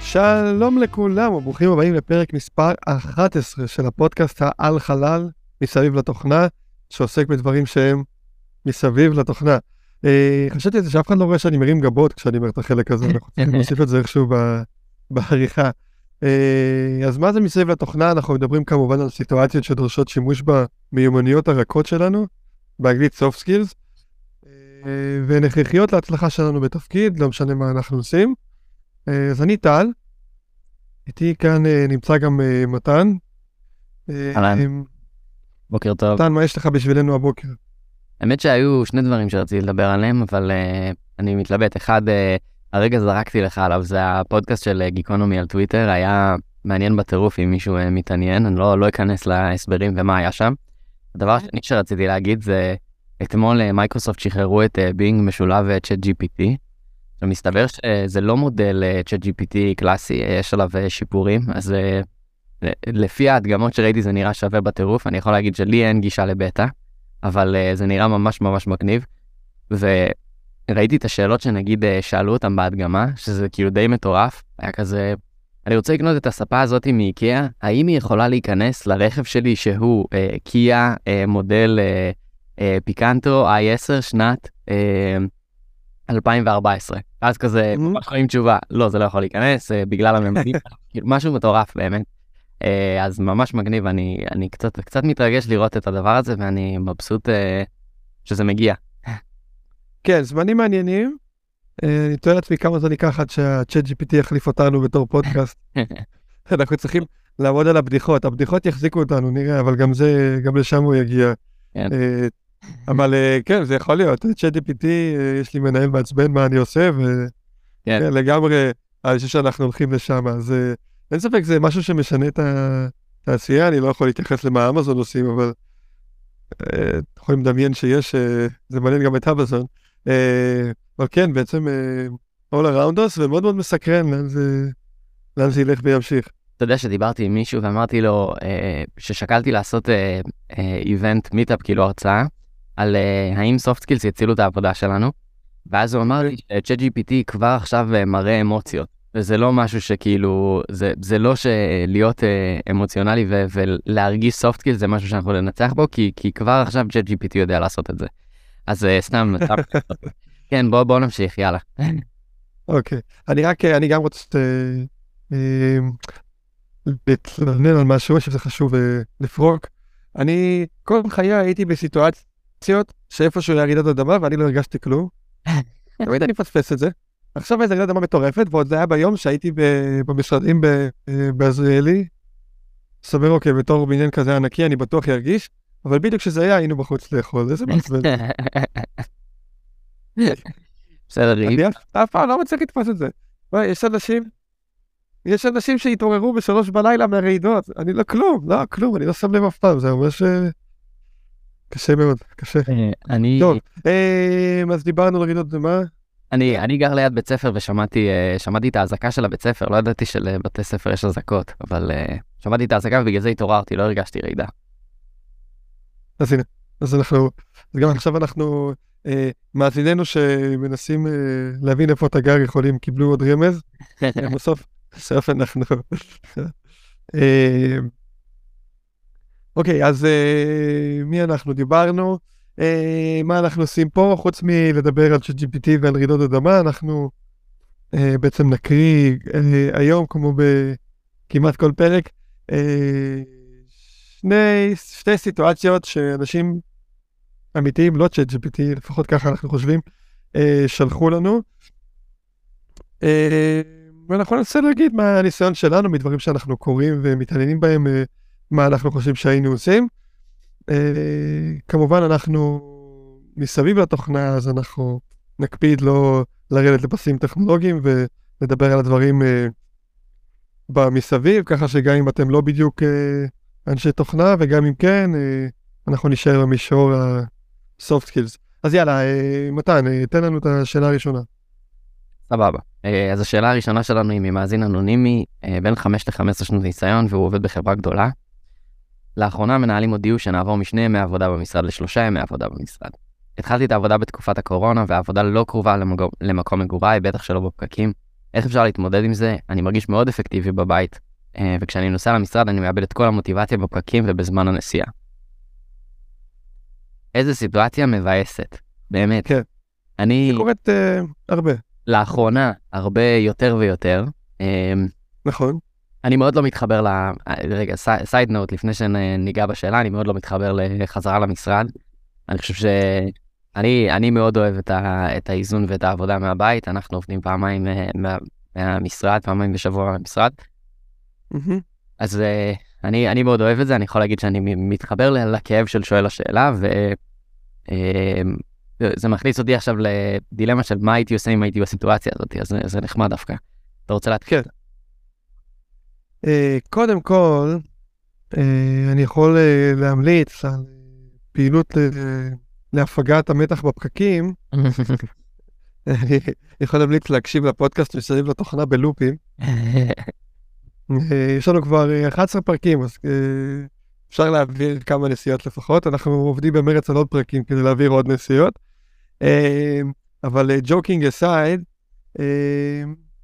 שלום לכולם וברוכים הבאים לפרק מספר 11 של הפודקאסט העל חלל מסביב לתוכנה, שעוסק בדברים שהם מסביב לתוכנה. חשבתי את זה שאף אחד לא רואה שאני מרים גבות כשאני אומר את החלק הזה, אנחנו צריכים להוסיף את זה איכשהו בעריכה. אז מה זה מסביב לתוכנה? אנחנו מדברים כמובן על סיטואציות שדורשות שימוש במיומנויות הרכות שלנו, באנגלית soft skills, והן הכרחיות להצלחה שלנו בתפקיד, לא משנה מה אנחנו עושים. אז אני טל, איתי כאן נמצא גם מתן. אהלן, בוקר טוב. מתן, מה יש לך בשבילנו הבוקר? האמת שהיו שני דברים שרציתי לדבר עליהם, אבל אני מתלבט. אחד, הרגע זרקתי לך עליו, זה הפודקאסט של גיקונומי על טוויטר, היה מעניין בטירוף אם מישהו מתעניין, אני לא אכנס להסברים ומה היה שם. הדבר השני שרציתי להגיד זה, אתמול מייקרוסופט שחררו את בינג משולב ChatGPT, ומסתבר שזה לא מודל ChatGPT קלאסי, יש עליו שיפורים, אז לפי ההדגמות שראיתי זה נראה שווה בטירוף, אני יכול להגיד שלי אין גישה לבטא, אבל זה נראה ממש ממש מגניב, וראיתי את השאלות שנגיד שאלו אותם בהדגמה, שזה כאילו די מטורף, היה כזה, אני רוצה לקנות את הספה הזאת מאיקאה, האם היא יכולה להיכנס לרכב שלי שהוא קיה, מודל פיקנטו, i10 שנת 2014, אז כזה ממש חיים תשובה, לא זה לא יכול להיכנס, בגלל הממדים, משהו מטורף באמת. אז ממש מגניב, אני קצת מתרגש לראות את הדבר הזה, ואני מבסוט שזה מגיע. כן, זמנים מעניינים. אני תואל לעצמי כמה זה ניקח עד שה-ChatGPT יחליף אותנו בתור פודקאסט. אנחנו צריכים לעמוד על הבדיחות. הבדיחות יחזיקו אותנו, נראה, אבל גם לשם הוא יגיע. אבל כן, זה יכול להיות. ChatGPT, יש לי מנהל מעצבן מה אני עושה, ולגמרי, אני חושב שאנחנו הולכים לשם, אז אין ספק, זה משהו שמשנה את התעשייה, אני לא יכול להתייחס למה אמזון עושים, אבל יכולים לדמיין שיש, זה מעניין גם את אמזון, אבל כן, בעצם all around us, ומאוד מאוד מסקרן לאן זה ילך וימשיך. אתה יודע שדיברתי עם מישהו ואמרתי לו, ששקלתי לעשות איבנט מיטאפ, כאילו הרצאה, על האם soft skills יצילו את העבודה שלנו, ואז הוא אמר לי, ChatGPT כבר עכשיו מראה אמוציות, וזה לא משהו שכאילו, זה לא שלהיות אמוציונלי ולהרגיש soft skill, זה משהו שאנחנו ננצח בו, כי כבר עכשיו ChatGPT יודע לעשות את זה. אז סתם נצח. כן, בואו נמשיך, יאללה. אוקיי. אני גם רוצה להתלונן על משהו שזה חשוב לפרוק. אני כל חיי הייתי בסיטואציות שאיפשהו היה רעידת אדמה ואני לא הרגשתי כלום. תמיד אני מפספס את זה. עכשיו איזה רעידת אדמה מטורפת, ועוד זה היה ביום שהייתי במשרדים בעזריאלי, סביר אוקיי, בתור בעניין כזה ענקי, אני בטוח ירגיש, אבל בדיוק שזה היה, היינו בחוץ לאכול, איזה מעצבן. בסדר, אני אף פעם לא מצליח לתפוס את זה. יש אנשים שהתעוררו ב3 בלילה מהרעידות, אני לא כלום, אני לא שם לב אף פעם, זה ממש קשה מאוד, קשה. טוב, אז דיברנו על רעידות אדמה, אני גר ליד בית ספר ושמעתי את האזעקה של הבית ספר, לא ידעתי שלבתי ספר יש אזעקות, אבל שמעתי את האזעקה ובגלל זה התעוררתי, לא הרגשתי רעידה. אז הנה, אז גם עכשיו אנחנו, מאזיננו שמנסים להבין איפה אתה גר יכולים, קיבלו עוד רמז, בסוף אנחנו. אוקיי, אז מי אנחנו דיברנו? מה אנחנו עושים פה? חוץ מלדבר על ChatGPT ועל רעידות אדמה, אנחנו בעצם נקריא היום, כמו בכמעט כל פרק, שתי סיטואציות שאנשים אמיתיים, לא ChatGPT, לפחות ככה אנחנו חושבים, שלחו לנו. ואנחנו ננסה להגיד מה הניסיון שלנו, מדברים שאנחנו קוראים ומתעניינים בהם, מה אנחנו חושבים שהיינו עושים. כמובן אנחנו מסביב לתוכנה, אז אנחנו נקפיד לא לרדת לפסים טכנולוגיים ולדבר על הדברים במסביב, ככה שגם אם אתם לא בדיוק אנשי תוכנה וגם אם כן, אנחנו נשאר במישור ה-soft skills. אז יאללה, מתן, תן לנו את השאלה הראשונה. סבבה. אז השאלה הראשונה שלנו היא ממאזין אנונימי, בין 5 ל-15 שנות ניסיון והוא עובד בחברה גדולה. לאחרונה מנהלים הודיעו שנעבור משני ימי עבודה במשרד לשלושה ימי עבודה במשרד. התחלתי את העבודה בתקופת הקורונה, והעבודה לא קרובה למקום מגוריי, בטח שלא בפקקים. איך אפשר להתמודד עם זה? אני מרגיש מאוד אפקטיבי בבית, וכשאני נוסע למשרד אני מאבד את כל המוטיבציה בפקקים ובזמן הנסיעה. איזו סיטואציה מבאסת, באמת. כן. זה קורית הרבה. לאחרונה, הרבה יותר ויותר. נכון. אני מאוד לא מתחבר רגע, סייד נוט, לפני שניגע בשאלה, אני מאוד לא מתחבר לחזרה למשרד. אני חושב שאני מאוד אוהב את האיזון ואת העבודה מהבית. אנחנו עובדים פעמיים מהמשרד, פעמיים בשבוע מהמשרד. אז אני מאוד אוהב את זה. אני יכול להגיד שאני מתחבר לכאב של שואל השאלה, וזה מכניס אותי עכשיו לדילמה של מה הייתי עושה אם הייתי בסיטואציה הזאת. אז זה נחמד דווקא. אתה רוצה להתחיל? קודם כל, אני יכול להמליץ על פעילות להפגת המתח בפקקים. אני יכול להמליץ להקשיב לפודקאסט מסביב לתוכנה בלופים. יש לנו כבר 11 פרקים, אז אפשר להעביר כמה נסיעות לפחות. אנחנו עובדים במרץ על עוד פרקים כדי להעביר עוד נסיעות. אבל joking aside,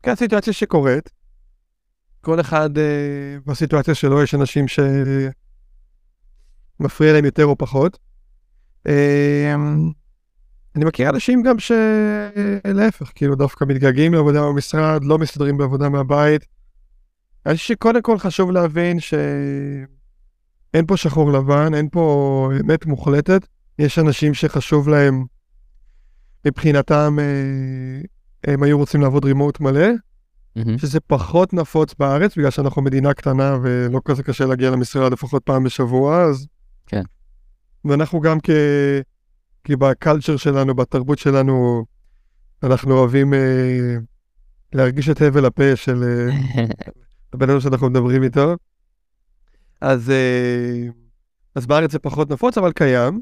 כאן סיטואציה שקורית. כל אחד בסיטואציה שלו יש אנשים שמפריע להם יותר או פחות. אני מכיר אנשים גם שלהפך, כאילו דווקא מתגעגעים לעבודה במשרד, לא מסתדרים בעבודה מהבית. אני חושב שקודם כל חשוב להבין שאין פה שחור לבן, אין פה אמת מוחלטת. יש אנשים שחשוב להם, מבחינתם הם היו רוצים לעבוד רימוט מלא, שזה פחות נפוץ בארץ, בגלל שאנחנו מדינה קטנה ולא כזה קשה להגיע למשרד לפחות פעם בשבוע, אז... כן. ואנחנו גם כי בקלצ'ר שלנו, בתרבות שלנו, אנחנו אוהבים להרגיש את הבל הפה של הבן שאנחנו מדברים איתו. אז בארץ זה פחות נפוץ, אבל קיים.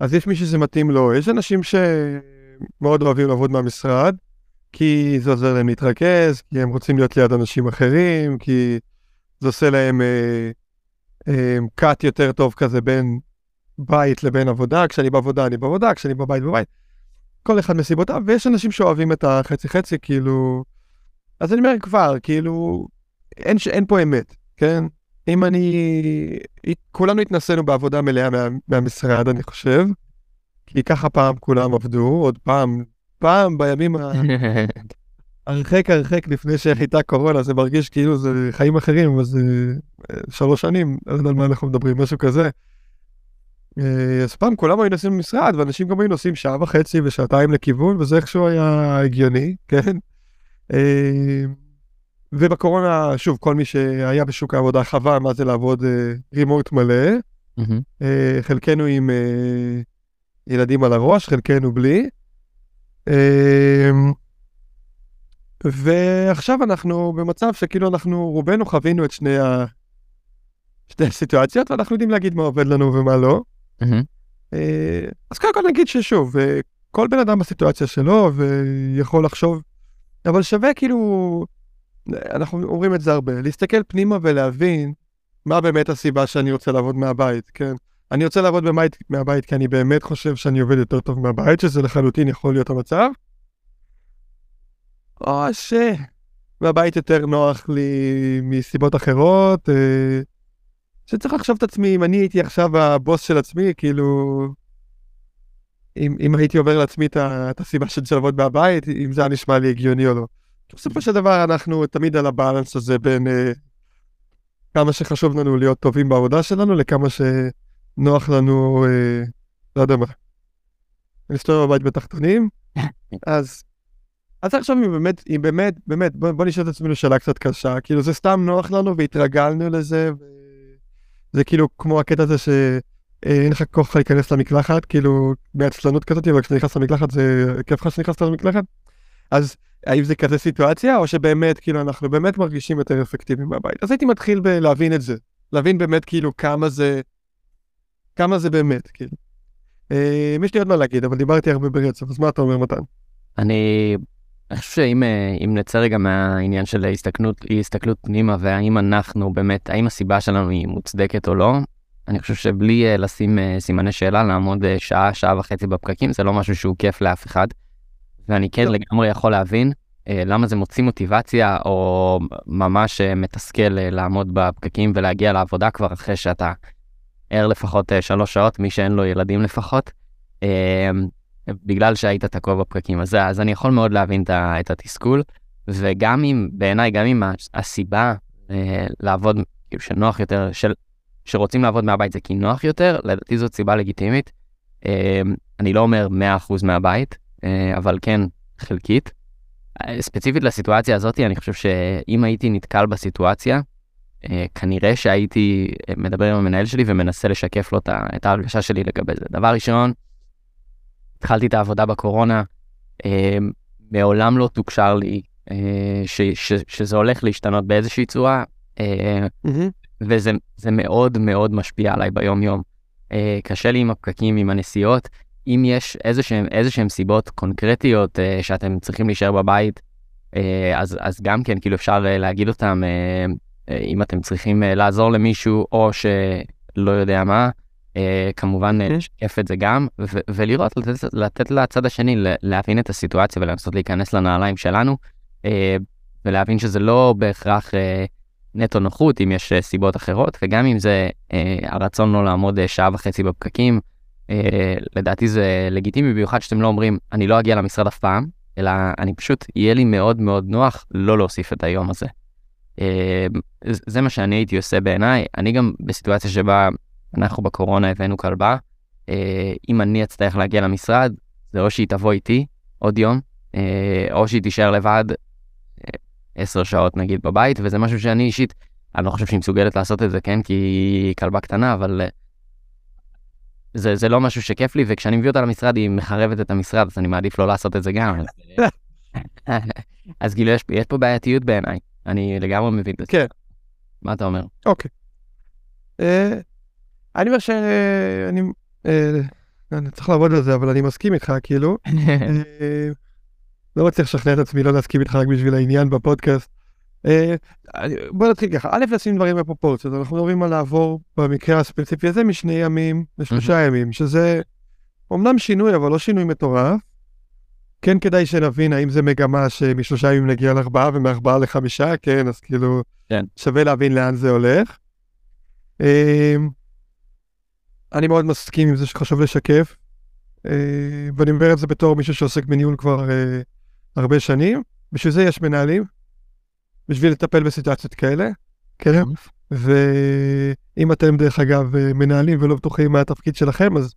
אז יש מי שזה מתאים לו. יש אנשים שמאוד אוהבים לעבוד מהמשרד, כי זה עוזר להם להתרכז, כי הם רוצים להיות ליד אנשים אחרים, כי זה עושה להם קאט יותר טוב כזה בין בית לבין עבודה. כשאני בעבודה אני בעבודה, כשאני בבית. כל אחד מסיבותיו, ויש אנשים שאוהבים את החצי-חצי, כאילו... אז אני אומר כבר, כאילו, אין פה אמת, כן? אם כולנו התנסינו בעבודה מלאה מהמשרד, אני חושב, כי ככה פעם כולם עבדו, עוד פעם בימים הרחק לפני שהייתה קורונה, זה מרגיש כאילו זה חיים אחרים, אז 3 שנים, אני לא יודע על מה אנחנו מדברים, משהו כזה. אז פעם כולם היו נוסעים במשרד, ואנשים גם היו נוסעים 1.5 שעה ו2 שעות לכיוון, וזה איכשהו היה הגיוני, כן? ובקורונה, שוב, כל מי שהיה בשוק העבודה חווה מה זה לעבוד רימוט מלא, חלקנו עם ילדים על הראש, חלקנו בלי, ועכשיו אנחנו במצב שכאילו אנחנו רובנו חווינו את שתי הסיטואציות, ואנחנו יודעים להגיד מה עובד לנו ומה לא. אז קודם כל נגיד ששוב, כל בן אדם בסיטואציה שלו ויכול לחשוב, אבל שווה כאילו, אנחנו אומרים את זה הרבה, להסתכל פנימה ולהבין מה באמת הסיבה שאני רוצה לעבוד מהבית, כן? אני רוצה לעבוד מהבית כי אני באמת חושב שאני עובד יותר טוב מהבית, שזה לחלוטין יכול להיות המצב. או שמהבית יותר נוח לי מסיבות אחרות, שצריך לחשוב את עצמי, אם אני הייתי עכשיו הבוס של עצמי, כאילו, אם הייתי עובר לעצמי את הסיבה של לעבוד מהבית, אם זה נשמע לי הגיוני או לא. בסופו של דבר אנחנו תמיד על הבאלנס הזה בין כמה שחשוב לנו להיות טובים בעבודה שלנו, לכמה שנוח לנו, לא יודע מה. אני אסתובב בבית בתחתונים, אז עכשיו אם באמת, בוא נשאל את עצמנו שאלה קצת קשה, כאילו זה סתם נוח לנו והתרגלנו לזה, זה כאילו כמו הקטע הזה שאין לך כוח להיכנס למקלחת, כאילו בעצלנות כזאת, אבל כשנכנס למקלחת זה כיף לך שנכנס למקלחת, אז האם זה כזה סיטואציה, או שבאמת, כאילו, אנחנו באמת מרגישים יותר אפקטיביים מהבית. אז הייתי מתחיל בלהבין את זה. להבין באמת, כאילו, כמה זה באמת, כאילו. יש לי עוד מה להגיד, אבל דיברתי הרבה ברצף, אז מה אתה אומר, מתן? אני חושב שאם נצא רגע מהעניין של הסתכלות פנימה, והאם הסיבה שלנו היא מוצדקת או לא, אני חושב שבלי לשים סימני שאלה, לעמוד שעה, שעה וחצי בפקקים, זה לא משהו שהוא כיף לאף אחד. ואני כן לגמרי יכול להבין למה זה מוציא מוטיבציה, או ממש מתסכל לעמוד בפקקים ולהגיע לעבודה כבר אחרי שאתה ער לפחות 3 שעות, מי שאין לו ילדים לפחות, בגלל שהיית תקוע בפקקים. אז אני יכול מאוד להבין את התסכול, וגם אם, בעיניי, גם אם הסיבה לעבוד, כאילו שנוח יותר, שרוצים לעבוד מהבית זה כי נוח יותר, לדעתי זאת סיבה לגיטימית. אני לא אומר 100% מהבית, אבל כן חלקית. ספציפית לסיטואציה הזאת, אני חושב שאם הייתי נתקל בסיטואציה, כנראה שהייתי מדבר עם המנהל שלי ומנסה לשקף לו את ההרגשה שלי לגבי זה. דבר ראשון, התחלתי את העבודה בקורונה, מעולם לא תוקשר לי שזה הולך להשתנות באיזושהי צורה, וזה מאוד מאוד משפיע עליי ביום יום. קשה לי עם הפקקים, עם הנסיעות. אם יש איזשהם סיבות קונקרטיות שאתם צריכים להישאר בבית, אז גם כן, כאילו אפשר להגיד אותם, אם אתם צריכים לעזור למישהו, או שלא יודע מה, כמובן לשקף את זה גם, ולראות, לתת לצד השני, להבין את הסיטואציה ולנסות להיכנס לנעליים שלנו, ולהבין שזה לא בהכרח נטו נוחות, אם יש סיבות אחרות, וגם אם זה הרצון לא לעמוד שעה וחצי בפקקים, לדעתי זה לגיטימי, במיוחד שאתם לא אומרים, אני לא אגיע למשרד אף פעם, אלא אני פשוט, יהיה לי מאוד מאוד נוח לא להוסיף את היום הזה. זה מה שאני הייתי עושה בעיניי. אני גם בסיטואציה שבה אנחנו בקורונה הבאנו כלבה, אם אני אצטרך להגיע למשרד, זה או שהיא תבוא איתי עוד יום, או שהיא תישאר לבד 10 שעות נגיד בבית, וזה משהו שאני אישית, אני לא חושב שהיא מסוגלת לעשות את זה, כן, כי היא כלבה קטנה, אבל זה לא משהו שכיף לי, וכשאני מביא אותה למשרד, היא מחרבת את המשרד, אז אני מעדיף לא לעשות את זה גם. אז כאילו, יש פה בעייתיות בעיניי. אני לגמרי מבין את זה. כן. מה אתה אומר? אוקיי. אני אומר אני צריך לעבוד על זה, אבל אני מסכים איתך, כאילו. לא מצליח לשכנע את עצמי, לא להסכים איתך רק בשביל העניין בפודקאסט. בוא נתחיל ככה. א', לשים דברים בפרופורציות. אנחנו מדברים על לעבור במקרה הספציפי הזה מ2 ימים ל3 ימים, שזה אומנם שינוי, אבל לא שינוי מטורף. כן, כדאי שנבין האם זה מגמה שמ3 ימים נגיע ל4 ומ4 ל5, כן, אז כאילו שווה להבין לאן זה הולך. אני מאוד מסכים עם זה שחשוב לשקף, ואני מבין את זה בתור מישהו שעוסק בניהול כבר הרבה שנים. בשביל זה יש מנהלים, בשביל לטפל בסיטואציות כאלה, כן? ואם אתם דרך אגב מנהלים ולא בטוחים מה התפקיד שלכם, אז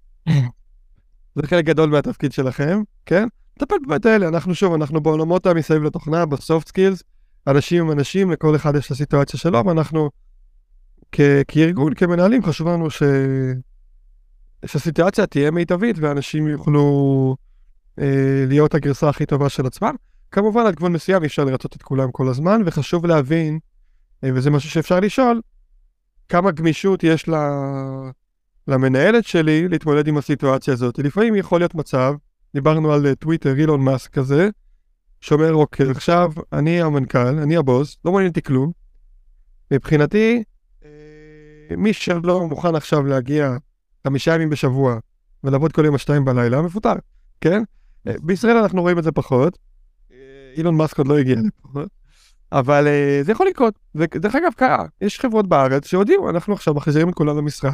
זה חלק גדול מהתפקיד שלכם, כן? לטפל בבית האלה, אנחנו בעולמות המסביב לתוכנה, בסופט סקילס, אנשים עם אנשים, לכל אחד יש לסיטואציה שלו, ואנחנו כארגון, כמנהלים, חשוב לנו שהסיטואציה תהיה מיטבית, ואנשים יוכלו להיות הגרסה הכי טובה של עצמם. כמובן, עד גבול מסוים אפשר לרצות את כולם כל הזמן, וחשוב להבין, וזה משהו שאפשר לשאול, כמה גמישות יש למנהלת שלי להתמודד עם הסיטואציה הזאת. לפעמים יכול להיות מצב, דיברנו על טוויטר, אילון מאסק כזה, שאומר, אוקיי, עכשיו אני המנכ"ל, אני הבוס, לא מעניין אותי כלום. מבחינתי, מי שלא מוכן עכשיו להגיע 5 ימים בשבוע, ולעבוד כל יום 2 בלילה, מפוטר, כן? בישראל אנחנו רואים את זה פחות, אילון מאסק עוד לא הגיע לפה, אבל זה יכול לקרות, דרך אגב קרה, יש חברות בארץ שהודיעו, אנחנו עכשיו מחזירים את כולם למשרד,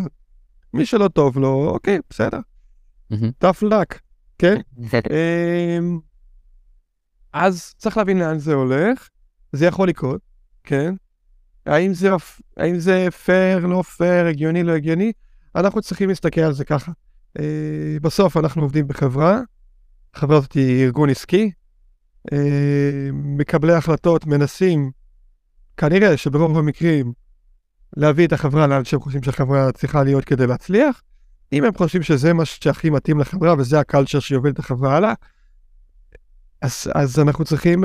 מי שלא טוב לו, אוקיי, בסדר, tough luck, כן? אז צריך להבין לאן זה הולך, זה יכול לקרות, כן? האם זה פייר, לא פייר, הגיוני, לא הגיוני, אנחנו צריכים להסתכל על זה ככה. בסוף אנחנו עובדים בחברה, החברה הזאת היא ארגון עסקי, מקבלי החלטות מנסים כנראה שברוב המקרים להביא את החברה לאן שהם חושבים שהחברה צריכה להיות כדי להצליח. אם הם חושבים שזה מה שהכי מתאים לחברה וזה הקלצ'ר שיוביל את החברה הלאה, אז אנחנו צריכים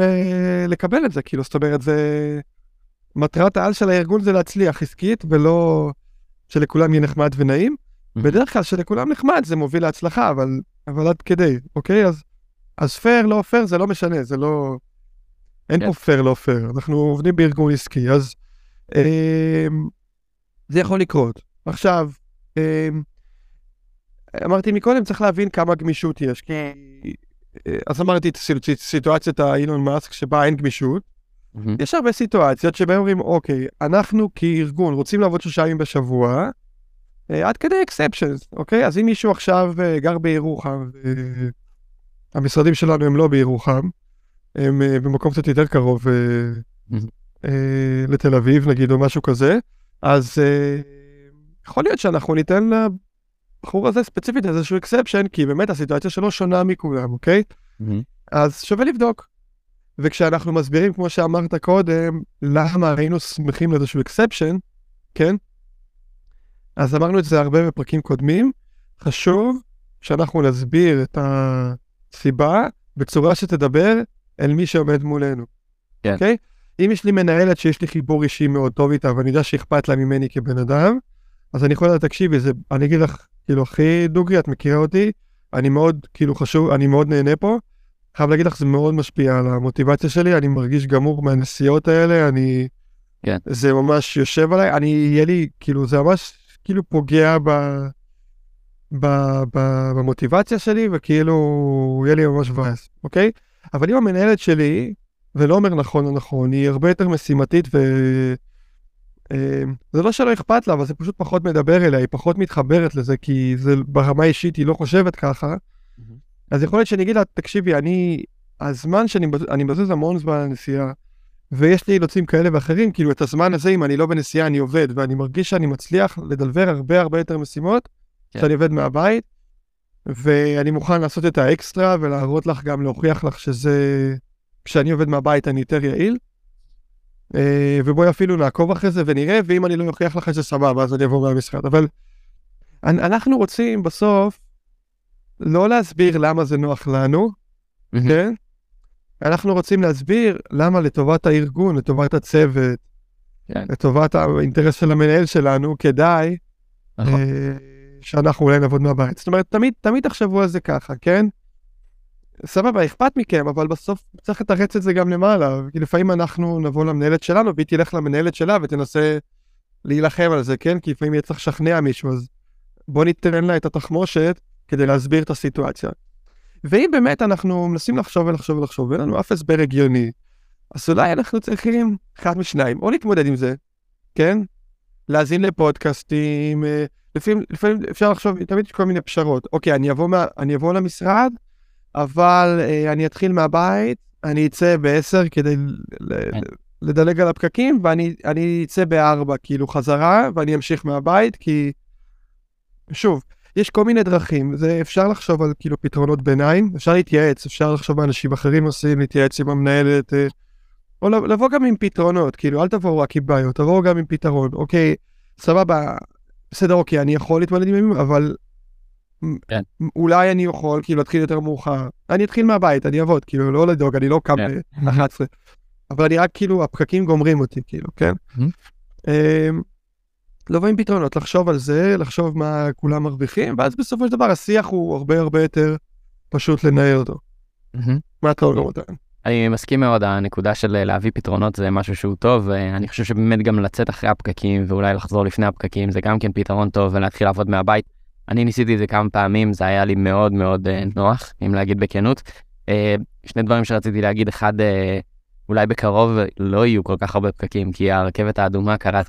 לקבל את זה, כאילו, זאת אומרת, זה מטרת העל של הארגון, זה להצליח עסקית, ולא שלכולם יהיה נחמד ונעים. בדרך כלל שלכולם נחמד זה מוביל להצלחה, אבל עד כדי, אוקיי? אז פייר, לא פייר, זה לא משנה, זה לא, אין פה פייר, לא פייר, אנחנו עובדים בארגון עסקי, אז זה יכול לקרות. עכשיו, אמרתי מקודם, צריך להבין כמה גמישות יש. אז אמרתי את סיטואציית האילון מאסק שבה אין גמישות. יש הרבה סיטואציות שבהם אומרים, אוקיי, אנחנו כארגון רוצים לעבוד 3 ימים בשבוע, עד כדי exceptions, אוקיי? אז אם מישהו עכשיו גר בירוחם, המשרדים שלנו הם לא בירוחם, הם במקום קצת יותר קרוב לתל אביב, נגיד, או משהו כזה, אז יכול להיות שאנחנו ניתן לבחור הזה ספציפית איזשהו exception, כי באמת הסיטואציה שלו שונה מכולם, אוקיי? אז שווה לבדוק. וכשאנחנו מסבירים, כמו שאמרת קודם, למה היינו שמחים לאיזשהו exception, כן? אז אמרנו את זה הרבה בפרקים קודמים, חשוב שאנחנו נסביר את הסיבה בצורה שתדבר אל מי שעומד מולנו. כן. אוקיי? אם יש לי מנהלת שיש לי חיבור אישי מאוד טוב איתה, ואני יודע שאכפת לה ממני כבן אדם, אז אני יכול לה, תקשיבי, אני אגיד לך, כאילו, אחי דוגרי, את מכירה אותי, אני מאוד, כאילו, חשוב, אני מאוד נהנה פה, חייב להגיד לך, זה מאוד משפיע על המוטיבציה שלי, אני מרגיש גמור מהנסיעות האלה, אני... כן. זה ממש יושב עליי, אני, יהיה לי, כאילו, זה ממש... כאילו פוגע במוטיבציה שלי, וכאילו יהיה לי ממש ואז, אוקיי? אבל אם המנהלת שלי, ולא אומר נכון או נכון, היא הרבה יותר משימתית, וזה לא שלא אכפת לה, אבל זה פשוט פחות מדבר אליה, היא פחות מתחברת לזה, כי זה ברמה אישית, היא לא חושבת ככה, אז יכול להיות שאני אגיד לה, תקשיבי, הזמן שאני מבזבז המון זמן על הנסיעה, ויש לי אילוצים כאלה ואחרים, כאילו את הזמן הזה, אם אני לא בנסיעה, אני עובד, ואני מרגיש שאני מצליח לדלבר הרבה יותר משימות, שאני עובד מהבית, ואני מוכן לעשות את האקסטרה, ולהראות לך גם, להוכיח לך שזה, כשאני עובד מהבית, אני יותר יעיל, ובואי אפילו נעקוב אחרי זה ונראה, ואם אני לא יוכיח לך, זה סבבה, אז אני אבוא מהמשחד. אבל אנחנו רוצים בסוף, לא להסביר למה זה נוח לנו, כן? אנחנו רוצים להסביר למה לטובת הארגון, לטובת הצוות, לטובת האינטרס של המנהל שלנו, כדאי שאנחנו אולי נעבוד מהבית. זאת אומרת, תמיד תחשבו על זה ככה, כן? סבבה, אכפת מכם, אבל בסוף צריך לתרץ את זה גם למעלה. לפעמים אנחנו נבוא למנהלת שלנו, והיא תלך למנהלת שלה ותנסה להילחם על זה, כן? כי לפעמים יהיה צריך לשכנע מישהו, אז בוא ניתן לה את התחמושת כדי להסביר את הסיטואציה. ואם באמת אנחנו מנסים לחשוב, אין לנו אף הסבר הגיוני, אז אולי אנחנו צריכים 1 מ-2, או להתמודד עם זה, כן? להזין לפודקאסטים, לפעמים אפשר לחשוב, תמיד יש כל מיני פשרות, אוקיי, אני אבוא למשרד, אבל אני אתחיל מהבית, אני אצא ב-10 כדי לדלג על הפקקים, ואני אצא ב-4, כאילו חזרה, ואני אמשיך מהבית, כי שוב, יש כל מיני דרכים, זה אפשר לחשוב על כאילו פתרונות ביניים, אפשר להתייעץ, אפשר לחשוב באנשים אחרים עושים, להתייעץ עם המנהלת, או לבוא גם עם פתרונות, כאילו אל תבואו רק עם בעיות, תבואו גם עם פתרון, אוקיי, סבבה, בסדר, אוקיי, אני יכול להתמודד עם ימים, אבל כן. אולי אני יכול, כאילו, להתחיל יותר מאוחר, אני אתחיל מהבית, אני אעבוד, כאילו, לא לדאוג, אני לא קם ב-11, אבל אני רק כאילו, הפקקים גומרים אותי, כאילו, כן? לבוא עם פתרונות, לחשוב על זה, לחשוב מה כולם מרוויחים, ואז בסופו של דבר השיח הוא הרבה יותר פשוט לנהל אותו. מה אתה אומר אותה? אני מסכים מאוד, הנקודה של להביא פתרונות זה משהו שהוא טוב, ואני חושב שבאמת גם לצאת אחרי הפקקים, ואולי לחזור לפני הפקקים, זה גם כן פתרון טוב, ולהתחיל לעבוד מהבית. אני ניסיתי את זה כמה פעמים, זה היה לי מאוד מאוד נוח, אם להגיד בכנות. 2 דברים שרציתי להגיד, אחד... אולי בקרוב לא יהיו כל כך הרבה פקקים, כי הרכבת האדומה קראת,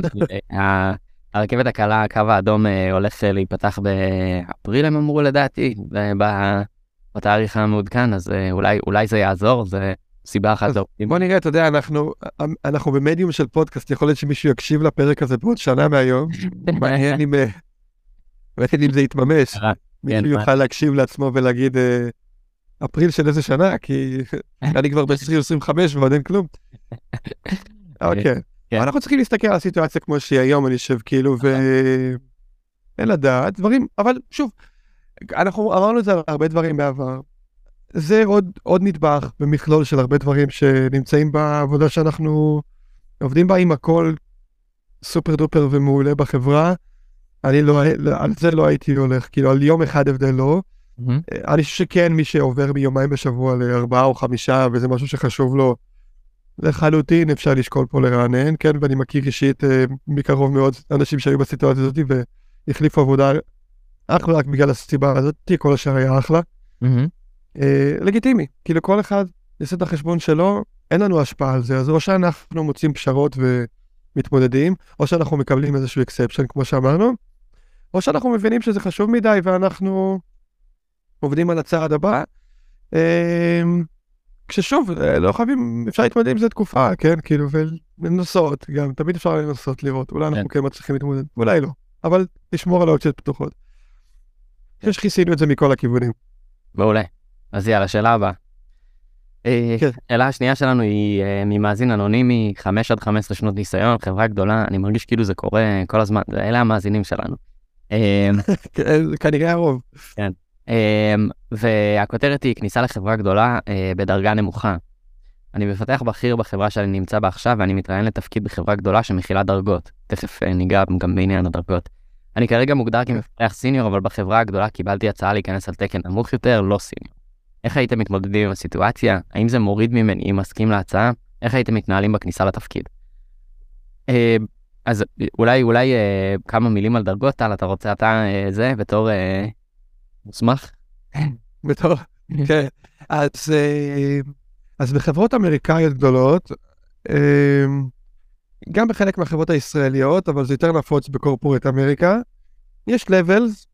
הרכבת הקלה, הקו האדום הולך להיפתח באפריל, הם אמרו לדעתי, בתאריך המעודכן, אז אולי זה יעזור, זה סיבה אחת. בוא נראה, אתה יודע, אנחנו במדיום של פודקאסט, יכול להיות שמישהו יקשיב לפרק הזה בעוד שנה מהיום, מעניין אם זה יתממש, מישהו יוכל להקשיב לעצמו ולהגיד... אפריל של איזה שנה, כי אני כבר ב-25 ועוד אין כלום. אוקיי. אנחנו צריכים להסתכל על הסיטואציה כמו שהיום אני חושב, כאילו, אין לדעת, דברים, אבל שוב, אנחנו אמרנו את זה על הרבה דברים בעבר. זה עוד נדבך במכלול של הרבה דברים שנמצאים בעבודה שאנחנו עובדים בה עם הכל סופר דופר ומעולה בחברה. אני לא, על זה לא הייתי הולך, כאילו, על יום אחד הבדל לא. אני חושב שכן, מי שעובר מיומיים בשבוע ל4 או 5, וזה משהו שחשוב לו, לחלוטין אפשר לשקול פה לרענן, כן, ואני מכיר אישית מקרוב מאוד אנשים שהיו בסיטואציה הזאת, החליפו עבודה אך ורק בגלל הסיבה הזאת, כל השאר היה אחלה. לגיטימי, כי לכל אחד יעשה את החשבון שלו, אין לנו השפעה על זה, אז או שאנחנו מוצאים פשרות ומתמודדים, או שאנחנו מקבלים איזשהו אקספשן, כמו שאמרנו, או שאנחנו מבינים שזה חשוב מדי, ואנחנו עובדים על הצעד הבא. כששוב, לא חייבים, אפשר להתמודד עם זה תקופה, כן? כאילו, ולנסות גם, תמיד אפשר לנסות לראות, אולי אנחנו כן מצליחים להתמודד, אולי לא, אבל לשמור על האופציות פתוחות. יש כיסינו את זה מכל הכיוונים. מעולה. אז יאללה, שאלה הבאה. שאלה השנייה שלנו היא ממאזין אנונימי, 5 עד 15 שנות ניסיון, חברה גדולה, אני מרגיש כאילו זה קורה כל הזמן, אלה המאזינים שלנו. כנראה הרוב. כן. והכותרת היא כניסה לחברה גדולה בדרגה נמוכה. אני מפתח בכיר בחברה שאני נמצא בה עכשיו, ואני מתראיין לתפקיד בחברה גדולה שמכילה דרגות. תכף ניגע גם בעניין הדרגות. אני כרגע מוגדר כמפתח סיניור, אבל בחברה הגדולה קיבלתי הצעה להיכנס על תקן נמוך יותר, לא סיניור. איך הייתם מתמודדים עם הסיטואציה? האם זה מוריד ממני אם מסכים להצעה? איך הייתם מתנהלים בכניסה לתפקיד? אז אולי כמה מילים על דרגות, טל, אתה רוצה אתה זה בתור מוסמך? בתור, כן. אז בחברות אמריקאיות גדולות, גם בחלק מהחברות הישראליות, אבל זה יותר נפוץ בקורפורט אמריקה, יש levels,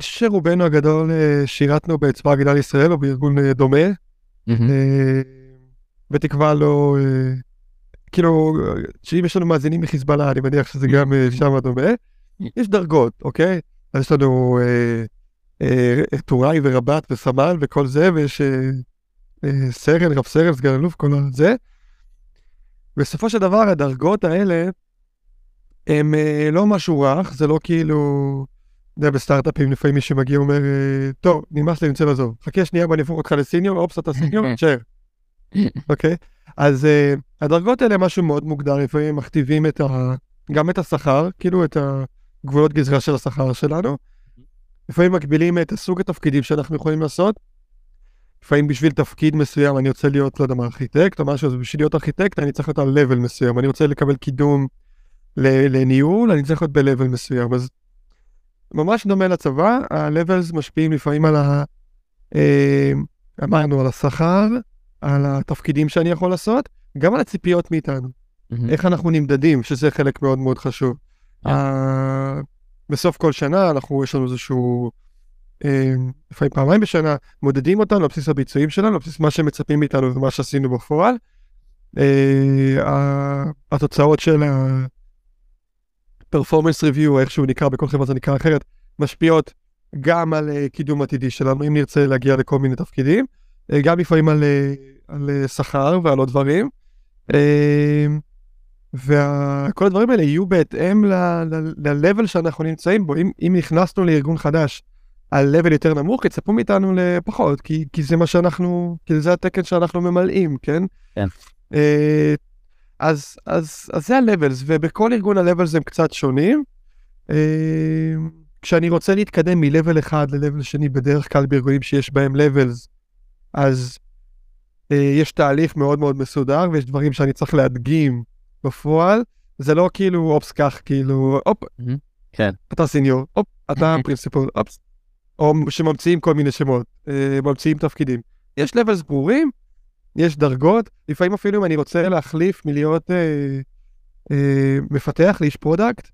שרובנו הגדול שירתנו בצבא הגנה לישראל או בארגון דומה, בתקווה לא, כאילו, שאם יש לנו מאזינים מחיזבאללה, אני מניח שזה גם שם דומה, יש דרגות, אוקיי? אז יש לנו טוראי ורבט וסמל וכל זה, ויש סרן, רב סרן, סגן אלוף, כל זה. בסופו של דבר, הדרגות האלה, הם לא משהו רך, זה לא כאילו, בסטארט-אפים לפעמים מי שמגיע אומר, טוב, נמאס לי עם צבע זו, חכה שנייה, בוא נפוך אותך לסיניור, אופס, אתה סיניור, שר. אוקיי? אז הדרגות האלה משהו מאוד מוגדר, לפעמים מכתיבים גם את השכר, כאילו את הגבולות גזרה של השכר שלנו, לפעמים מקבילים את הסוג התפקידים שאנחנו יכולים לעשות, לפעמים בשביל תפקיד מסוים אני רוצה להיות, לא יודע מה, ארכיטקט או משהו, בשביל להיות ארכיטקט אני צריך להיות על לבל מסוים, אני רוצה לקבל קידום לניהול, אני צריך להיות בלבל מסוים, אז ממש דומה לצבא, ה-levels משפיעים לפעמים על אמרנו, על השכר, על התפקידים שאני יכול לעשות, גם על הציפיות מאיתנו, איך אנחנו נמדדים, שזה חלק מאוד מאוד חשוב. בסוף כל שנה, יש לנו איזשהו, לפעמים פעמיים בשנה, מודדים אותנו, לבסיס הביצועים שלנו, לבסיס מה שמצפים מאיתנו ומה שעשינו בפועל. התוצאות של performance review, איך שהוא נקרא, בכל חברה זה נקרא אחרת, משפיעות גם על קידום עתידי שלנו, אם נרצה להגיע לכל מיני תפקידים, גם לפעמים על שכר ועל עוד דברים, וכל הדברים האלה יהיו בהתאם ל-level שאנחנו נמצאים בו, אם נכנסנו לארגון חדש על level יותר נמוך, יצפו מאיתנו לפחות, כי זה מה שאנחנו, כי זה התקן שאנחנו ממלאים, כן? כן. אז זה ה-levels, ובכל ארגון ה-levels הם קצת שונים. כשאני רוצה להתקדם מ-level אחד ל-level שני, בדרך כלל בארגונים שיש בהם levels, אז יש תהליך מאוד מאוד מסודר, ויש דברים שאני צריך להדגים בפועל. זה לא כאילו, אופס כך, כאילו, אופ, אתה סיניור, אופ, אתה פרינסיפול, אופס. או שממציאים כל מיני שמות, ממציאים תפקידים. יש levels ברורים, יש דרגות, לפעמים אפילו אם אני רוצה להחליף מלהיות מפתח לאיש פרודקט,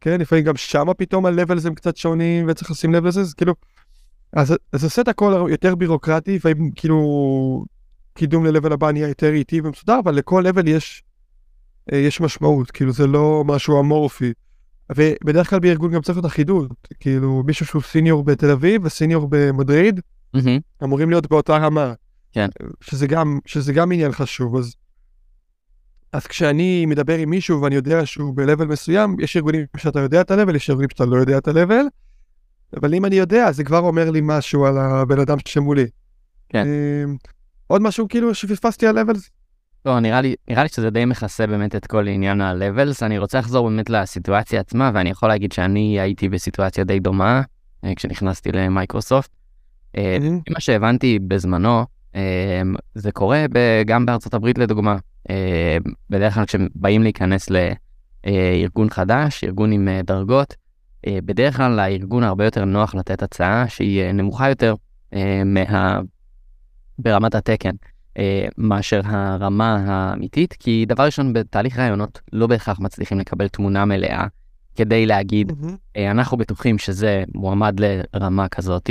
כן, לפעמים גם שמה פתאום ה-levels הם קצת שונים, וצריך לשים לב לזה, כאילו, אז עושה את הכל יותר בירוקרטי, לפעמים כאילו, קידום ל-level הבא נהיה יותר איטי ומסודר, אבל לכל level יש משמעות, כאילו זה לא משהו אמורפי, ובדרך כלל בארגון גם צריך להיות אחידות, כאילו מישהו שהוא סיניור בתל אביב וסיניור במדריד, אמורים להיות באותה רמה, כן. שזה גם עניין חשוב. אז כשאני מדבר עם מישהו ואני יודע שהוא ב-level מסוים, יש ארגונים שאתה יודע את ה-level, יש ארגונים שאתה לא יודע את ה-level, אבל אם אני יודע, זה כבר אומר לי משהו על הבן אדם שמולי. כן. עוד משהו כאילו שפספסתי על ה-level? לא, נראה לי שזה די מכסה באמת את כל עניין ה-levels. אני רוצה לחזור באמת לסיטואציה עצמה, ואני יכול להגיד שאני הייתי בסיטואציה די דומה, כשנכנסתי למייקרוסופט. מה שהבנתי בזמנו, זה קורה גם בארצות הברית לדוגמה, בדרך כלל כשבאים להיכנס לארגון חדש, ארגון עם דרגות, בדרך כלל לארגון הרבה יותר נוח לתת הצעה שהיא נמוכה יותר ברמת התקן מאשר הרמה האמיתית, כי דבר ראשון בתהליך רעיונות לא בהכרח מצליחים לקבל תמונה מלאה כדי להגיד אנחנו בטוחים שזה מועמד לרמה כזאת,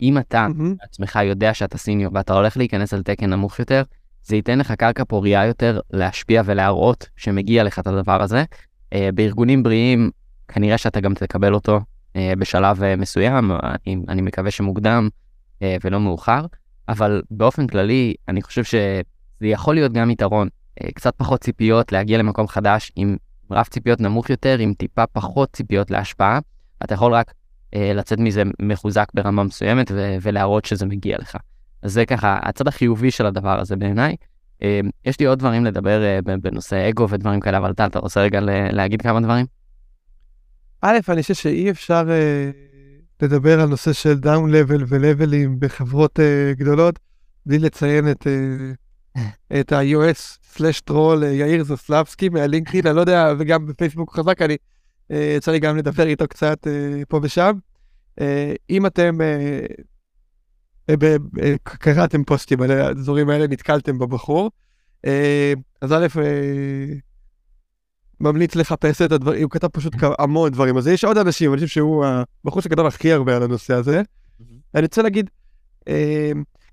אם אתה עצמך יודע שאתה סיניור ואתה הולך להיכנס על תקן נמוך יותר, זה ייתן לך קרקע פוריה יותר להשפיע ולהראות שמגיע לך את הדבר הזה. בארגונים בריאים, כנראה שאתה גם תקבל אותו בשלב מסוים, אני מקווה שמוקדם ולא מאוחר, אבל באופן כללי, אני חושב שזה יכול להיות גם יתרון. קצת פחות ציפיות להגיע למקום חדש, עם רף ציפיות נמוך יותר, עם טיפה פחות ציפיות להשפעה, אתה יכול רק לצאת מזה מחוזק ברמה מסוימת ולהראות שזה מגיע לך. אז זה ככה, הצד החיובי של הדבר הזה בעיניי. יש לי עוד דברים לדבר בנושא אגו ודברים כאלה, אבל אתה רוצה רגע להגיד כמה דברים? א', אני חושב שאי אפשר לדבר על נושא של דאון לבל ולבלים בחברות גדולות, בלי לציין את ה-US/טרול יאיר זוסלבסקי מהלינקדאין, אני לא יודע, וגם בפייסבוק חזק, אני יצא לי גם לדבר איתו קצת פה ושם. אם אתם... קראתם פוסטים על האזורים האלה, נתקלתם בבחור, אז א', ממליץ לחפש את הדברים, הוא כתב פשוט המון דברים, אז יש עוד אנשים שהוא הבחור שכתב הכי הרבה על הנושא הזה. אני רוצה להגיד,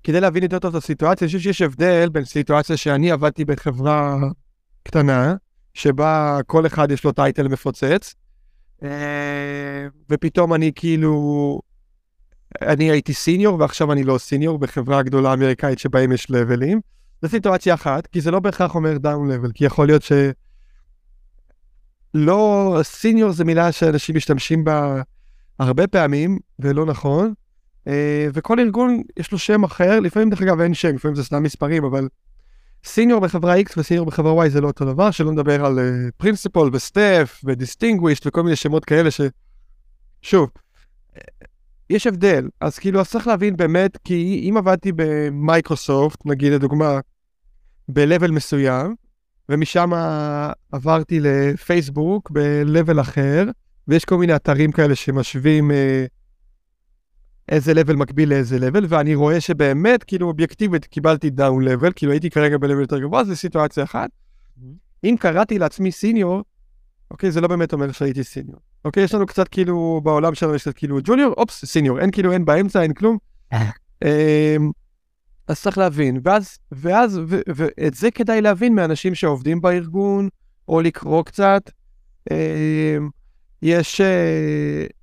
כדי להבין יותר טוב את הסיטואציה, אני חושב שיש הבדל בין סיטואציה שאני עבדתי בחברה קטנה, שבה כל אחד יש לו טייטל מפוצץ, ופתאום אני כאילו... אני הייתי סיניור, ועכשיו אני לא סיניור, בחברה גדולה אמריקאית שבהם יש לבלים. זו סיטואציה אחת, כי זה לא בהכרח אומר דאון לבל, כי יכול להיות לא, סיניור זו מילה שאנשים משתמשים בה הרבה פעמים, ולא נכון, וכל ארגון יש לו שם אחר, לפעמים דרך אגב אין שם, לפעמים זה סתם מספרים, אבל סיניור בחברה X וסיניור בחברה Y זה לא אותו דבר, שלא נדבר על פרינסיפול וסטף ודיסטינגווישט וכל מיני שמות כאלה שוב, יש הבדל, אז כאילו אז צריך להבין באמת, כי אם עבדתי במייקרוסופט, נגיד לדוגמה, בלבל מסוים, ומשם עברתי לפייסבוק בלבל אחר, ויש כל מיני אתרים כאלה שמשווים איזה לבל מקביל לאיזה לבל, ואני רואה שבאמת כאילו אובייקטיבית קיבלתי דאון לבל, כאילו הייתי כרגע בלבל יותר גבוה, אז זו סיטואציה אחת. אם קראתי לעצמי סיניור, אוקיי, זה לא באמת אומר שהייתי סיניור. אוקיי, יש לנו קצת כאילו, בעולם שלנו יש קצת כאילו ג'וניור, אופס, סיניור, אין כאילו, אין באמצע, אין כלום. אז צריך להבין, ואז, ואת זה כדאי להבין מאנשים שעובדים בארגון, או לקרוא קצת. יש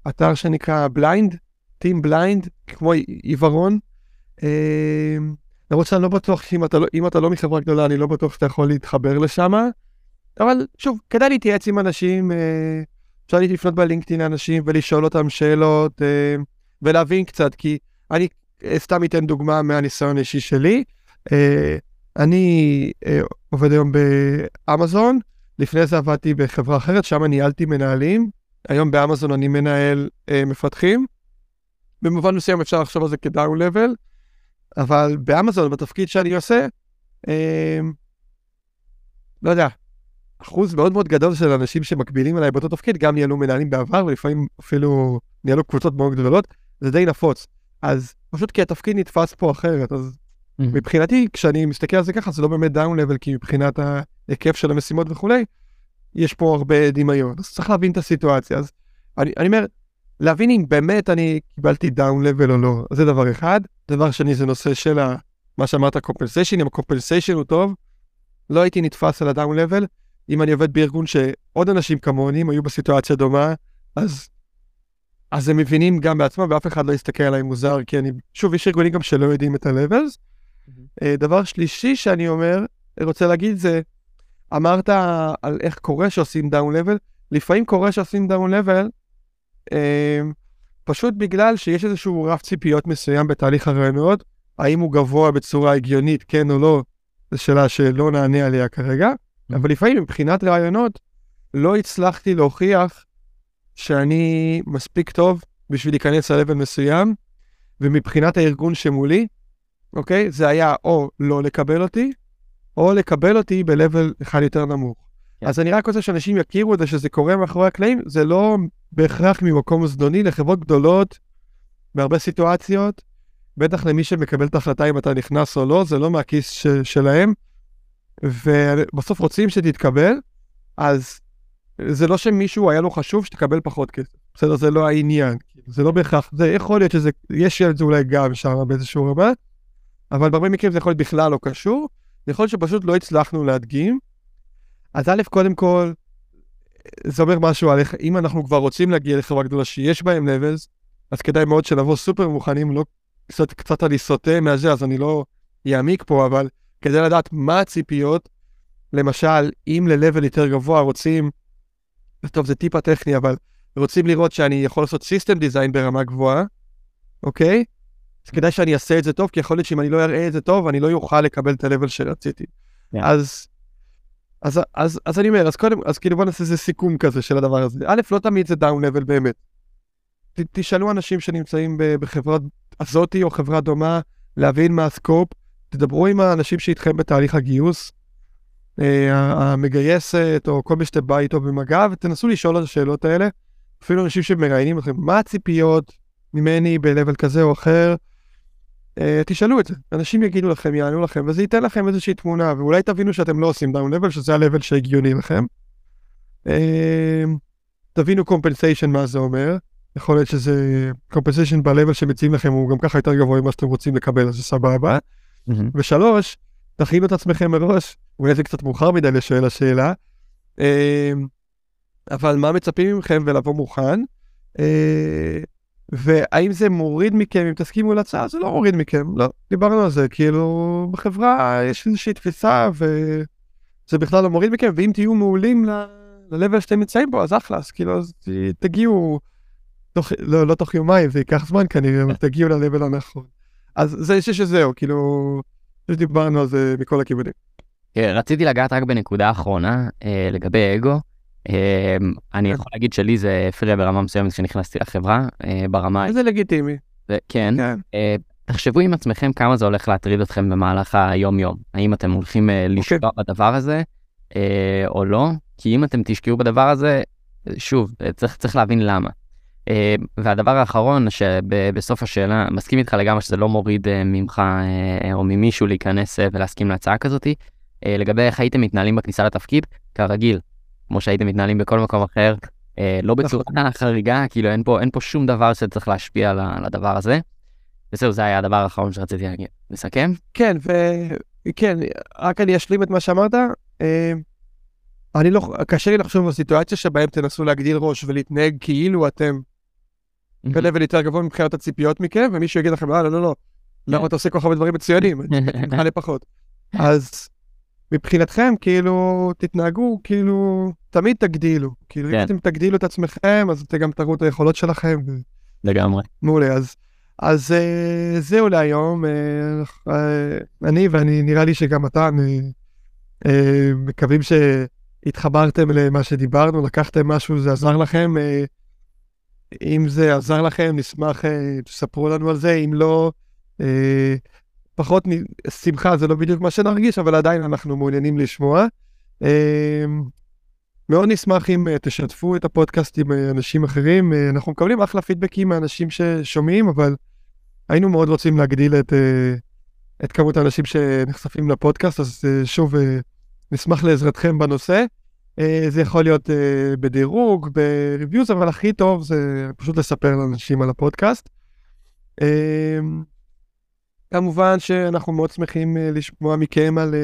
אתר שנקרא בליינד, טים בליינד, כמו עיוורון. למרות שאני לא בטוח, אם אתה לא מחברה גדולה, אני לא בטוח שאתה יכול להתחבר לשם. אבל שוב, כדאי להתייעץ עם אנשים, אפשר לפנות בלינקדאין לאנשים ולשאול אותם שאלות, ולהבין קצת, כי אני סתם אתן דוגמה מהניסיון האישי שלי, אני עובד היום באמזון, לפני זה עבדתי בחברה אחרת, שם ניהלתי מנהלים, היום באמזון אני מנהל מפתחים, במובן מסוים אפשר לחשוב על זה כדאון לבל, אבל באמזון, בתפקיד שאני עושה, לא יודע, אחוז מאוד מאוד גדול של אנשים שמקבילים עליי באותו תפקיד, גם ניהלו מנהלים בעבר, ולפעמים אפילו ניהלו קבוצות מאוד גדולות, זה די נפוץ. אז פשוט כי התפקיד נתפס פה אחרת, אז מבחינתי, כשאני מסתכל על זה ככה, זה לא באמת דאון לבל, כי מבחינת ההיקף של המשימות וכו', יש פה הרבה דמיון. אז צריך להבין את הסיטואציה. אז אני אומר, להבין אם באמת אני קיבלתי דאון לבל או לא, זה דבר אחד. דבר שני, זה נושא של מה שאמרת, הקומפנסיישן. אם הקומפנסיישן הוא טוב, לא הייתי נתפס על הדאון לבל. אם אני עובד בארגון שעוד אנשים כמונים היו בסיטואציה דומה, אז הם מבינים גם בעצמם, ואף אחד לא יסתכל עליי מוזר, כי אני, שוב, יש ארגונים גם שלא יודעים את ה-levels. דבר שלישי שאני רוצה להגיד זה, אמרת על איך קורה שעושים down level, לפעמים קורה שעושים down level, פשוט בגלל שיש איזשהו רף ציפיות מסוים בתהליך הרעיונות, האם הוא גבוה בצורה הגיונית, כן או לא, זו שאלה שלא נענה עליה כרגע, אבל לפעמים מבחינת רעיונות, לא הצלחתי להוכיח שאני מספיק טוב בשביל להיכנס ללבל מסוים, ומבחינת הארגון שמולי, אוקיי, זה היה או לא לקבל אותי, או לקבל אותי בלבל אחד יותר נמוך. אז אני רק רוצה שאנשים יכירו את זה, שזה קורה מאחורי הקלעים, זה לא בהכרח ממקום זדוני לחברות גדולות, בהרבה סיטואציות, בטח למי שמקבל את ההחלטה אם אתה נכנס או לא, זה לא מהכיס שלהם, ובסוף רוצים שתתקבל, אז זה לא שמישהו היה לו חשוב שתקבל פחות כסף. בסדר, זה לא העניין, זה לא בהכרח, זה יכול להיות שזה, יש את זה אולי גם שם באיזשהו רמה, אבל בהרבה מקרים זה יכול להיות בכלל לא קשור, זה יכול להיות שפשוט לא הצלחנו להדגים. אז א', קודם כל, זה אומר משהו עליך, אם אנחנו כבר רוצים להגיע לחברה גדולה שיש בהם לבלס, אז כדאי מאוד שנבוא סופר מוכנים, לא קצת אני סוטה מהזה, אז אני לא יעמיק פה, אבל כדי לדעת מה הציפיות, למשל, אם ללבל יותר גבוה רוצים, טוב, זה טיפה טכני, אבל רוצים לראות שאני יכול לעשות סיסטם דיזיין ברמה גבוהה, אוקיי? אז כדאי שאני אעשה את זה טוב, כי יכול להיות שאם אני לא אראה את זה טוב, אני לא יוכל לקבל את הלבל שרציתי. אז אני אומר, אז כאילו בוא נעשה איזה סיכום כזה של הדבר הזה. א', לא תמיד זה דאון לבל באמת. תשאלו אנשים שנמצאים בחברה הזאת או חברה דומה, להבין מה הסקופ, תדברו עם האנשים שאיתכם בתהליך הגיוס, המגייסת או כל מי שאתם בא איתו במגע, ותנסו לשאול על השאלות האלה, אפילו אנשים שמראיינים אתכם, מה הציפיות ממני בלבל כזה או אחר, תשאלו את זה, אנשים יגידו לכם, יענו לכם, וזה ייתן לכם איזושהי תמונה, ואולי תבינו שאתם לא עושים דאון לבל, שזה הלבל שהגיוני לכם, תבינו קומפנסיישן מה זה אומר, יכול להיות שזה קומפנסיישן בלבל שמציעים לכם, הוא גם ככה יותר גבוה ממה שאתם רוצים לקבל, אז זה סבבה, ושלוש, תכינו את עצמכם מראש, אולי זה קצת מאוחר מדי לשאל השאלה, אבל מה מצפים ממכם ולבוא מוכן, והאם זה מוריד מכם, אם תסכימו להצעה, זה לא מוריד מכם, לא, דיברנו על זה, כאילו בחברה יש איזושהי תפיסה, וזה בכלל לא מוריד מכם, ואם תהיו מעולים ללבל שאתם מצאים בו, אז אחלס, כאילו, אז תגיעו, לא תוך יומיים, זה ייקח זמן כנראה, אבל תגיעו ללבל הנכון. אז זה יש שזהו, כאילו, דיברנו על זה מכל הכיוונים. רציתי לגעת רק בנקודה האחרונה, לגבי אגו. אני יכול להגיד שלי זה הפריע ברמה מסוימת כשנכנסתי לחברה, ברמה... זה לגיטימי. כן. תחשבו עם עצמכם כמה זה הולך להטריד אתכם במהלך היום-יום. האם אתם הולכים לשקוע בדבר הזה, או לא? כי אם אתם תשקיעו בדבר הזה, שוב, צריך להבין למה. והדבר האחרון שבסוף השאלה, מסכים איתך לגמרי שזה לא מוריד ממך או ממישהו להיכנס ולהסכים להצעה כזאת, לגבי איך הייתם מתנהלים בכניסה לתפקיד, כרגיל, כמו שהייתם מתנהלים בכל מקום אחר, לא בצורה חריגה, כאילו אין פה שום דבר שצריך להשפיע על הדבר הזה, וזהו, זה היה הדבר האחרון שרציתי להגיד. נסכם? כן, רק אני אשלים את מה שאמרת, קשה לי לחשוב על סיטואציה שבהם תנסו להגדיל ראש ולהתנהג כאילו אתם בלבל יותר גבוה מבחינת הציפיות מכם, ומישהו יגיד לכם, לא, למה אתה עושה כל כך הרבה דברים מצוינים? נתחיל לפחות. אז מבחינתכם, כאילו, תתנהגו, כאילו, תמיד תגדילו. כאילו, אם אתם תגדילו את עצמכם, אז אתם גם תראו את היכולות שלכם. לגמרי. מעולה, אז זהו להיום. אני נראה לי שגם אתה, מקווים התחברתם למה שדיברנו, לקחתם משהו, זה עזר לכם, אם זה עזר לכם, נשמח, תספרו לנו על זה, אם לא, פחות שמחה, זה לא בדיוק מה שנרגיש, אבל עדיין אנחנו מעוניינים לשמוע. מאוד נשמח אם תשתפו את הפודקאסט עם אנשים אחרים, אנחנו מקבלים אחלה פידבקים מאנשים ששומעים, אבל היינו מאוד רוצים להגדיל את כמות האנשים שנחשפים לפודקאסט, אז שוב, נשמח לעזרתכם בנושא, זה יכול להיות בדירוג, בריביוז, אבל הכי טוב זה פשוט לספר לאנשים על הפודקאסט. כמובן שאנחנו מאוד שמחים לשמוע מכם על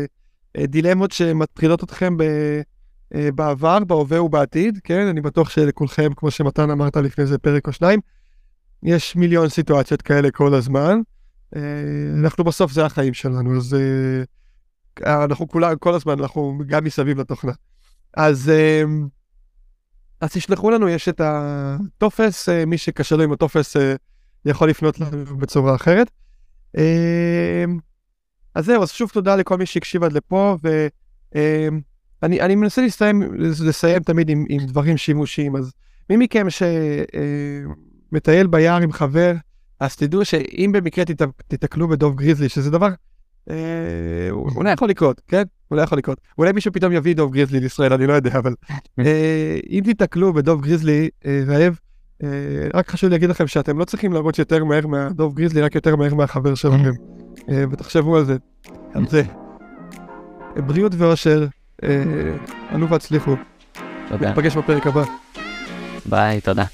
דילמות שמטרידות אתכם בעבר, בהווה ובעתיד, כן? אני בטוח שלכולכם, כמו שמתן אמרת לפני זה פרק או שניים, יש מיליון סיטואציות כאלה כל הזמן, אנחנו בסוף זה החיים שלנו, אז... אנחנו כל הזמן, אנחנו גם מסביב לתוכנה. אז אז תשלחו לנו, יש את הטופס, מי שקשה לו עם הטופס יכול לפנות לנו בצורה אחרת. אז זהו, אז שוב תודה לכל מי שהקשיב עד לפה, ואני מנסה לסיים תמיד עם דברים שימושיים, אז מי מכם שמטייל ביער עם חבר, אז תדעו שאם במקרה תתקלו בדוב גריזלי, שזה דבר, אולי יכול לקרות, כן? אולי יכול לקרות. אולי מישהו פתאום יביא דוב גריזלי לישראל, אני לא יודע, אבל אם תתקלו בדוב גריזלי רעב, רק חשוב להגיד לכם שאתם לא צריכים לרוץ יותר מהר מהדוב גריזלי, רק יותר מהר מהחבר שלכם. ותחשבו על זה. על זה. בריאות ואושר, ענו והצליחו. תודה. נתפגש בפרק הבא. ביי, תודה.